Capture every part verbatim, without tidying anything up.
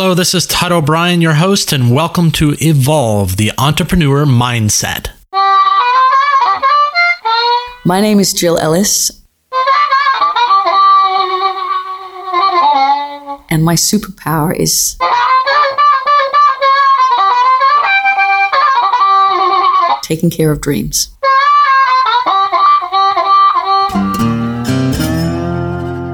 Hello, this is Todd O'Brien, your host, and welcome to Evolve the Entrepreneur Mindset. My name is Jill Ellis, and my superpower is taking care of dreams.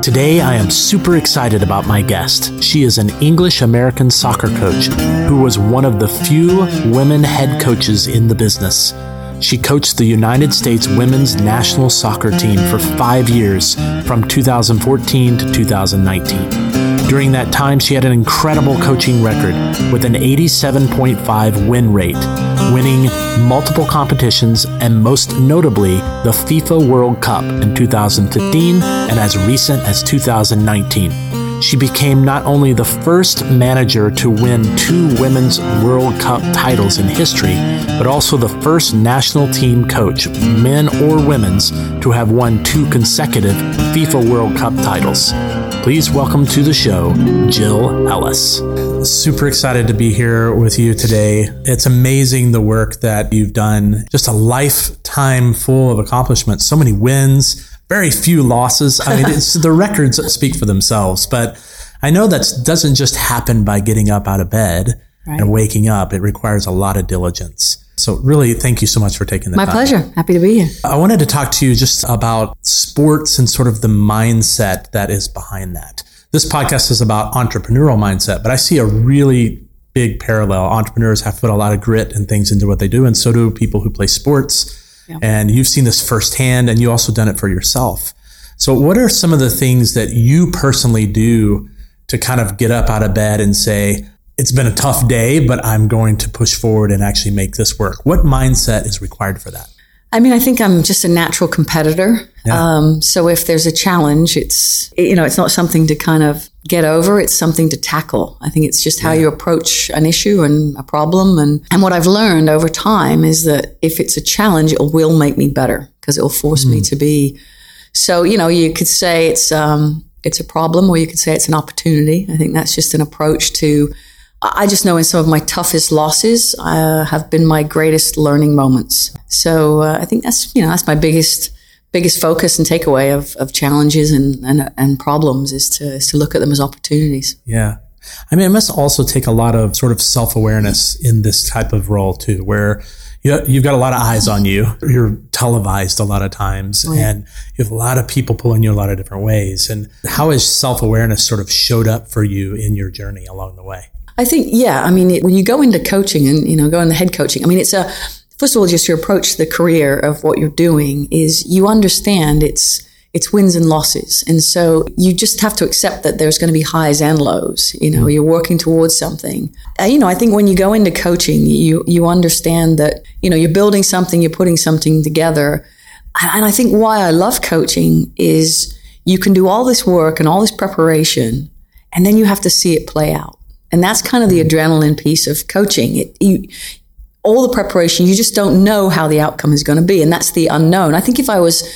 Today, I am super excited about my guest. She is an English-American soccer coach who was one of the few women head coaches in the business. She coached the United States women's national soccer team for five years, from two thousand fourteen to two thousand nineteen. During that time, she had an incredible coaching record with an eighty-seven point five win rate, winning multiple competitions, and most notably, the FIFA World Cup in two thousand fifteen and as recent as two thousand nineteen. She became not only the first manager to win two Women's World Cup titles in history, but also the first national team coach, men or women's, to have won two consecutive FIFA World Cup titles. Please welcome to the show, Jill Ellis. Super excited to be here with you today. It's amazing the work that you've done. Just a lifetime full of accomplishments. So many wins, very few losses. I mean, it's, the records speak for themselves. But I know that doesn't just happen by getting up out of bed right. and waking up. It requires a lot of diligence. So really, thank you so much for taking the time. My pleasure. Happy to be here. I wanted to talk to you just about sports and sort of the mindset that is behind that. This podcast is about entrepreneurial mindset, but I see a really big parallel. Entrepreneurs have put a lot of grit and things into what they do, and so do people who play sports. Yeah. And you've seen this firsthand, and you also done it for yourself. So what are some of the things that you personally do to kind of get up out of bed and say, it's been a tough day, but I'm going to push forward and actually make this work? What mindset is required for that? I mean, I think I'm just a natural competitor. Yeah. Um, so if there's a challenge, it's, you know, it's not something to kind of get over. It's something to tackle. I think it's just how yeah. you approach an issue and a problem. And, and what I've learned over time is that if it's a challenge, it will make me better because it will force mm. me to be. So, you know, you could say it's, um, it's a problem, or you could say it's an opportunity. I think that's just an approach to... I just know in some of my toughest losses uh, have been my greatest learning moments. So uh, I think that's, you know, that's my biggest biggest focus and takeaway of, of challenges and, and and problems is to is to look at them as opportunities. Yeah. I mean, it must also take a lot of sort of self-awareness in this type of role too, where you, you've got a lot of eyes on you. You're televised a lot of times, right. and you have a lot of people pulling you a lot of different ways. And how has self-awareness sort of showed up for you in your journey along the way? I think, yeah, I mean, it, when you go into coaching and, you know, go into head coaching, I mean, it's a, first of all, just your approach to the career of what you're doing is you understand it's, it's wins and losses. And so you just have to accept that there's going to be highs and lows, you know, you're working towards something. Uh, you know, I think when you go into coaching, you, you understand that, you know, you're building something, you're putting something together. And I think why I love coaching is you can do all this work and all this preparation, and then you have to see it play out. And that's kind of the adrenaline piece of coaching. It, you, all the preparation, you just don't know how the outcome is going to be. And that's the unknown. I think if I was,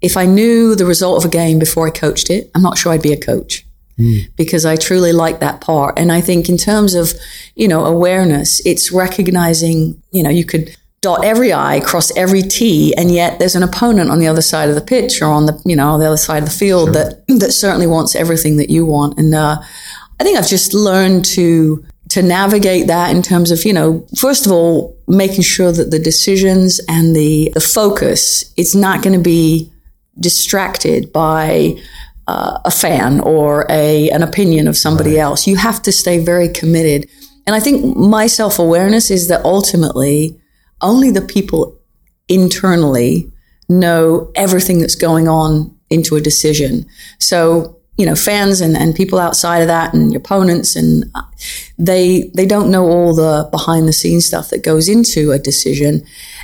if I knew the result of a game before I coached it, I'm not sure I'd be a coach mm. because I truly like that part. And I think in terms of, you know, awareness, it's recognizing, you know, you could dot every I, cross every T, and yet there's an opponent on the other side of the pitch or on the, you know, the other side of the field sure. that, that certainly wants everything that you want. And, uh, I think I've just learned to to navigate that in terms of, you know, first of all, making sure that the decisions and the, the focus, it's not going to be distracted by uh, a fan or a an opinion of somebody right. else. You have to stay very committed. And I think my self-awareness is that ultimately only the people internally know everything that's going on into a decision. So, you know, fans and, and people outside of that and your opponents, and they they don't know all the behind the scenes stuff that goes into a decision.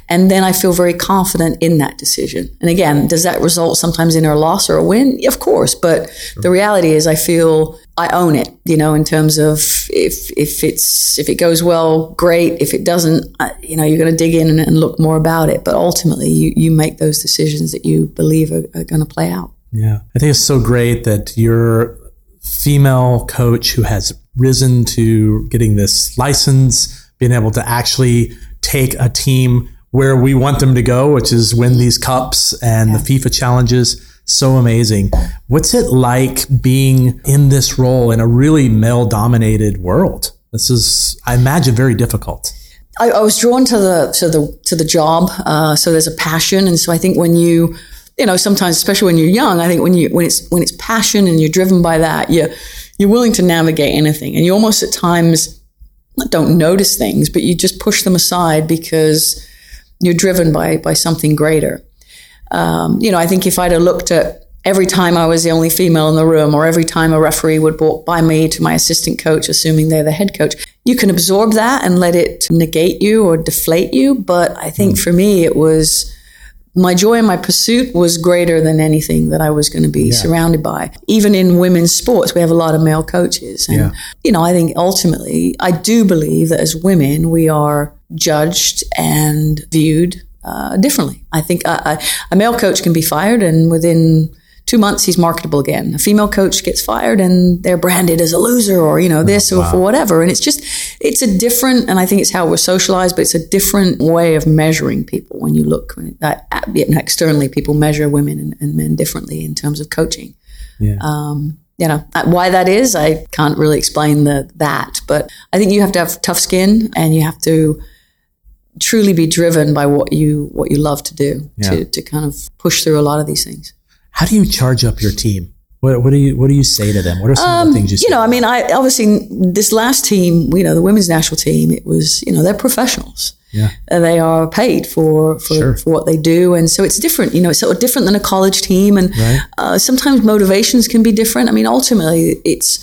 And then I feel very confident in that decision. And again, does that result sometimes in a loss or a win? Of course. But sure. the reality is I feel I own it, you know, in terms of if if it's if it goes well, great. If it doesn't, I, you know, you're going to dig in and, and look more about it. But ultimately, you, you make those decisions that you believe are, are going to play out. Yeah. I think it's so great that your female coach who has risen to getting this license, being able to actually take a team where we want them to go, which is win these cups and yeah. the FIFA challenges. So amazing. What's it like being in this role in a really male-dominated world? This is, I imagine, very difficult. I, I was drawn to the to the to the job. Uh, so there's a passion, and so I think when you, you know, sometimes, especially when you're young, I think when you when it's when it's passion and you're driven by that, you're you're willing to navigate anything, and you almost at times don't notice things, but you just push them aside because you're driven by by something greater. Um, you know, I think if I'd have looked at every time I was the only female in the room, or every time a referee would walk by me to my assistant coach, assuming they're the head coach, you can absorb that and let it negate you or deflate you. But I think mm. for me, it was my joy and my pursuit was greater than anything that I was going to be yeah. surrounded by. Even in women's sports, we have a lot of male coaches. And, yeah. you know, I think ultimately, I do believe that as women, we are judged and viewed Uh, differently. I think uh, uh, a male coach can be fired and within two months he's marketable again. A female coach gets fired and they're branded as a loser or, you know, this oh, wow. or for whatever. And it's just, it's a different, and I think it's how we're socialized, but it's a different way of measuring people when you look at, at, externally. People measure women and, and men differently in terms of coaching. Yeah. Um, you know, why that is, I can't really explain the, that, but I think you have to have tough skin and you have to truly be driven by what you what you love to do yeah. to to kind of push through a lot of these things. How do you charge up your team? What, what do you what do you say to them? What are some um, of the things you say? You know, I mean, I obviously this last team, you know, the women's national team, it was, you know, they're professionals. Yeah, and they are paid for for, sure. for what they do, and so it's different. You know, it's sort of different than a college team, and right. uh, sometimes motivations can be different. I mean, ultimately, it's.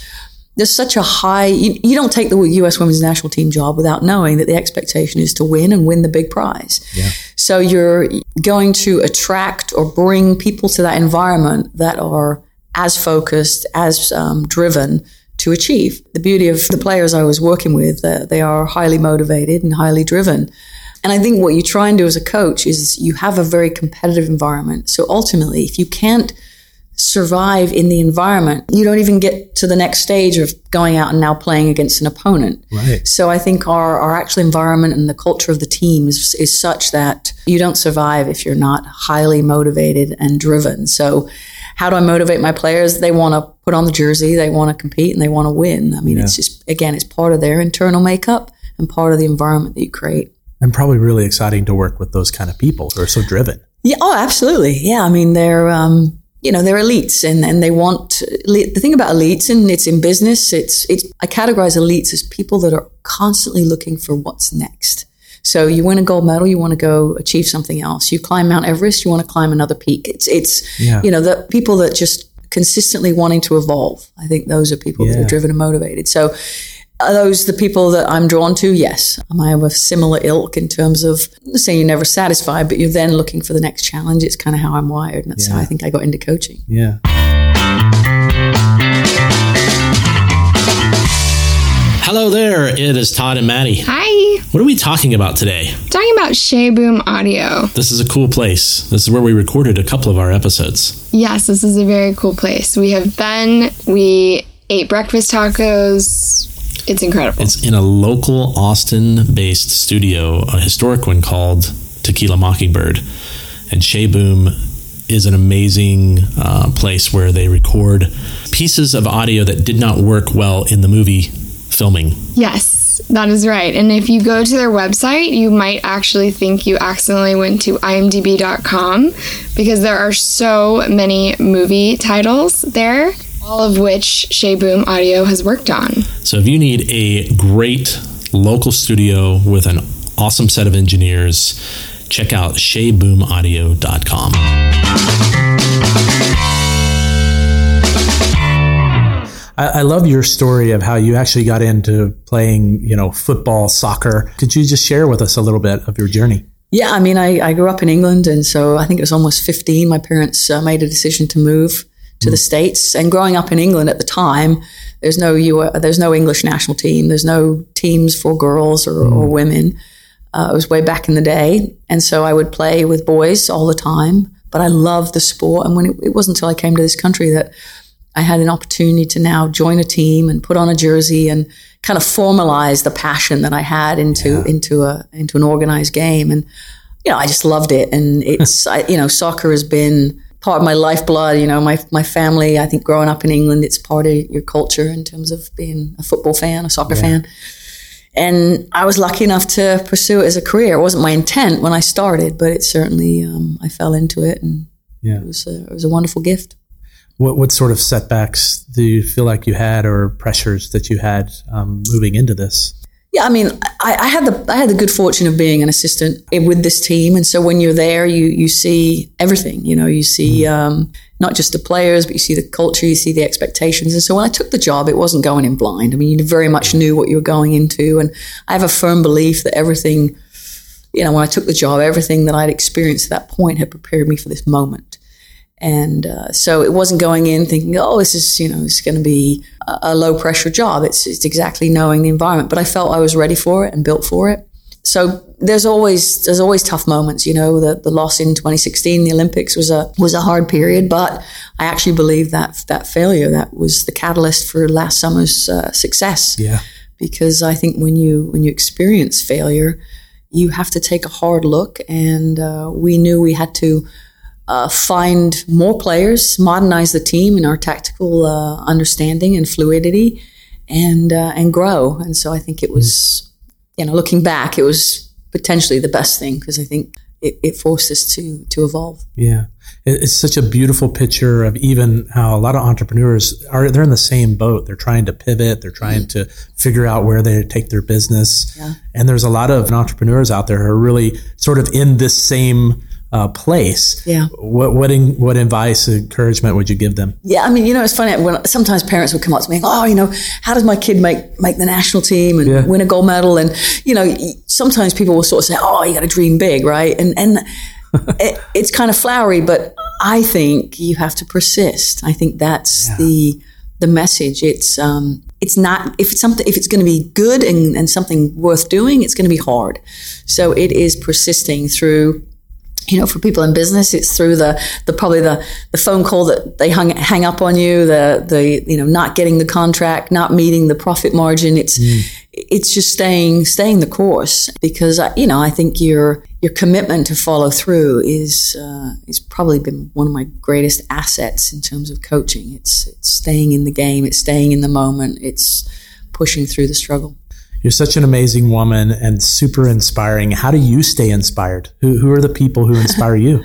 There's such a high, you, you don't take the U S women's national team job without knowing that the expectation is to win and win the big prize. Yeah. So you're going to attract or bring people to that environment that are as focused, as um, driven to achieve. The beauty of the players I was working with, uh, they are highly motivated and highly driven. And I think what you try and do as a coach is you have a very competitive environment. So ultimately, if you can't survive in the environment, you don't even get to the next stage of going out and now playing against an opponent. Right. So I think our, our actual environment and the culture of the team is, is such that you don't survive if you're not highly motivated and driven. So how do I motivate my players? They want to put on the jersey, they want to compete, and they want to win. I mean, yeah. it's just, again, it's part of their internal makeup and part of the environment that you create. And probably really exciting to work with those kind of people who are so driven. Yeah. Oh, absolutely. Yeah. I mean, they're, um, you know, they're elites and, and they want, the thing about elites, and it's in business, it's, it's, I categorize elites as people that are constantly looking for what's next. So you win a gold medal, you want to go achieve something else. You climb Mount Everest, you want to climb another peak. It's, it's, yeah. you know, the people that just consistently wanting to evolve. I think those are people yeah. that are driven and motivated. So are those the people that I'm drawn to? Yes. Am I of a similar ilk in terms of saying you're never satisfied, but you're then looking for the next challenge? It's kind of how I'm wired. And that's yeah. how I think I got into coaching. Yeah. Hello there. It is Todd and Maddie. Hi. What are we talking about today? Talking about Shea Boom Audio. This is a cool place. This is where we recorded a couple of our episodes. Yes, this is a very cool place. We have been, we ate breakfast tacos. It's incredible. It's in a local Austin-based studio, a historic one called Tequila Mockingbird. And Shea Boom is an amazing uh, place where they record pieces of audio that did not work well in the movie filming. Yes, that is right. And if you go to their website, you might actually think you accidentally went to I M D B dot com because there are so many movie titles there, all of which Shea Boom Audio has worked on. So if you need a great local studio with an awesome set of engineers, check out Shea Boom Audio dot com. I, I love your story of how you actually got into playing, you know, football, soccer. Could you just share with us a little bit of your journey? Yeah, I mean, I, I grew up in England, and so I think it was almost fifteen. My parents uh, made a decision to move to the States, and growing up in England at the time, there's no U- there's no English national team, there's no teams for girls or, oh. or women. Uh, it was way back in the day, and so I would play with boys all the time. But I loved the sport, and when it, it wasn't until I came to this country that I had an opportunity to now join a team and put on a jersey and kind of formalize the passion that I had into, yeah. into a, into an organized game. And, you know, I just loved it. And it's, I, you know, soccer has been part of my lifeblood. You know, my, my family, I think growing up in England, it's part of your culture in terms of being a football fan, a soccer yeah. fan. And I was lucky enough to pursue it as a career. It wasn't my intent when I started, but it certainly, um, I fell into it, and yeah. it was a, it was a wonderful gift. What what sort of setbacks do you feel like you had, or pressures that you had um, moving into this? Yeah, I mean, I, I had the I had the good fortune of being an assistant with this team, and so when you're there, you you see everything. You know, you see mm. um, not just the players, but you see the culture, you see the expectations. And so when I took the job, it wasn't going in blind. I mean, you very much knew what you were going into, and I have a firm belief that everything, you know, when I took the job, everything that I'd experienced at that point had prepared me for this moment. And uh, so it wasn't going in thinking, oh, this is, you know, it's going to be a, a low pressure job. It's, it's exactly knowing the environment. But I felt I was ready for it and built for it. So there's always there's always tough moments. You know, the, the loss in twenty sixteen, the Olympics was a was a hard period. But I actually believe that that failure, that was the catalyst for last summer's uh, success. Yeah. Because I think when you when you experience failure, you have to take a hard look. And uh, we knew we had to. Uh, find more players, modernize the team and our tactical uh, understanding and fluidity, and uh, and grow. And so I think it was, you know, looking back, it was potentially the best thing, because I think it, it forced us to to evolve. Yeah, it's such a beautiful picture of even how a lot of entrepreneurs are. They're in the same boat. They're trying to pivot. They're trying mm-hmm. to figure out where they take their business. Yeah. And there's a lot of entrepreneurs out there who are really sort of in this same Uh, place. Yeah. What what in, what advice, encouragement would you give them? Yeah, I mean, you know, it's funny. When sometimes parents would come up to me, and, oh, you know, how does my kid make make the national team and yeah. win a gold medal? And you know, sometimes people will sort of say, oh, you got to dream big, right? And and it, it's kind of flowery, but I think you have to persist. I think that's yeah. the the message. It's um, it's not if it's something if it's going to be good and, and something worth doing, it's going to be hard. So it is persisting through. You know, for people in business, it's through the, the probably the, the phone call that they hung, hang up on you, the, the, you know, not getting the contract, not meeting the profit margin. It's, mm. it's just staying, staying the course, because, you know, I think your, your commitment to follow through is, uh, is probably been one of my greatest assets in terms of coaching. It's, it's staying in the game. It's staying in the moment. It's pushing through the struggle. You're such an amazing woman and super inspiring. How do you stay inspired? Who who are the people who inspire you?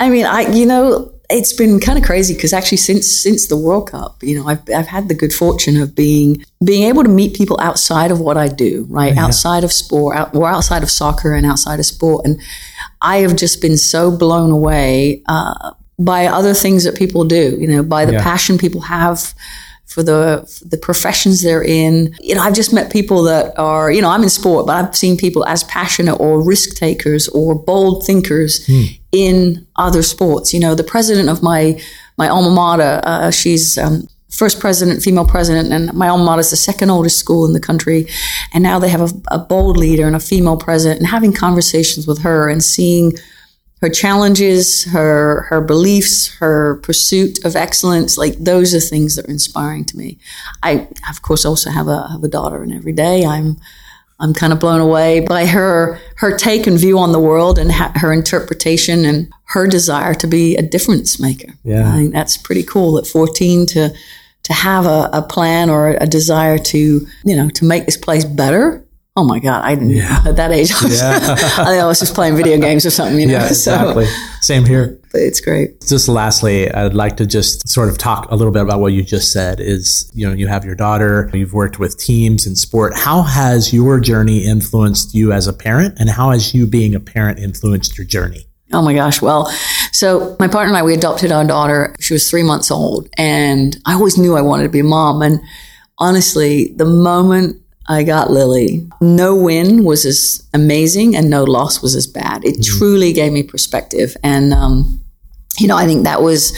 I mean, I you know, it's been kind of crazy, because actually since since the World Cup, you know, I've I've had the good fortune of being being able to meet people outside of what I do, right? Yeah. Outside of sport, out, or outside of soccer and outside of sport. And I have just been so blown away uh, by other things that people do, you know, by the yeah. passion people have for the for the professions they're in. You know, I've just met people that are, you know, I'm in sport, but I've seen people as passionate or risk takers or bold thinkers mm. in other sports. You know, the president of my, my alma mater, uh, she's um, first president, female president, and my alma mater is the second oldest school in the country. And now they have a, a bold leader and a female president, and having conversations with her and seeing her challenges, her her beliefs, her pursuit of excellence, like those are things that are inspiring to me. I, of course, also have a have a daughter, and every day I'm I'm kind of blown away by her her take and view on the world, and ha- her interpretation and her desire to be a difference maker. Yeah, I think that's pretty cool at fourteen to to have a, a plan or a desire to, you know, to make this place better. Oh my God, I didn't, yeah. at that age, I, was, yeah. I think I was just playing video games or something, you know. Yeah, exactly. So, same here. But it's great. Just lastly, I'd like to just sort of talk a little bit about what you just said is, you know, you have your daughter, you've worked with teams in sport. How has your journey influenced you as a parent, and how has you being a parent influenced your journey? Oh my gosh. Well, so my partner and I, we adopted our daughter. She was three months old, and I always knew I wanted to be a mom. And honestly, the moment I got Lily, no win was as amazing and no loss was as bad. It mm-hmm. truly gave me perspective. And, um, you know, I think that was,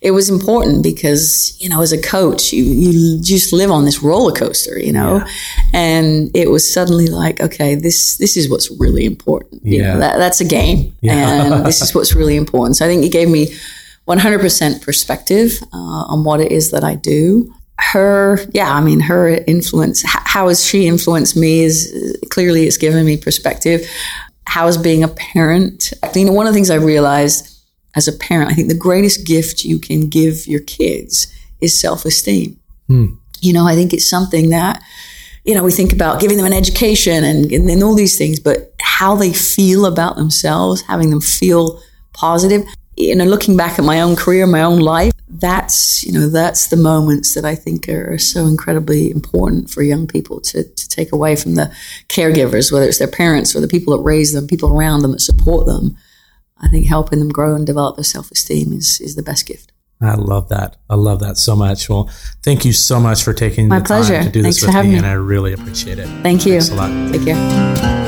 it was important, because, you know, as a coach, you, you just live on this roller coaster, you know, yeah. and it was suddenly like, okay, this, this is what's really important. Yeah. You know, that, that's a game. Yeah. And this is what's really important. So I think it gave me one hundred percent perspective uh, on what it is that I do. Her, yeah, I mean, her influence, how has she influenced me is clearly it's given me perspective. How is being a parent? You know, one of the things I realized as a parent, I think the greatest gift you can give your kids is self-esteem. Mm. You know, I think it's something that, you know, we think about giving them an education and, and, and all these things, but how they feel about themselves, having them feel positive. You know, looking back at my own career, my own life, that's, you know, that's the moments that I think are so incredibly important for young people to, to take away from the caregivers, whether it's their parents or the people that raise them, people around them that support them. I think helping them grow and develop their self-esteem is, is the best gift. I love that. I love that so much. Well, thank you so much for taking my the pleasure. time to do Thanks this with me, me, and I really appreciate it. Thank you. Thanks a lot. Take care.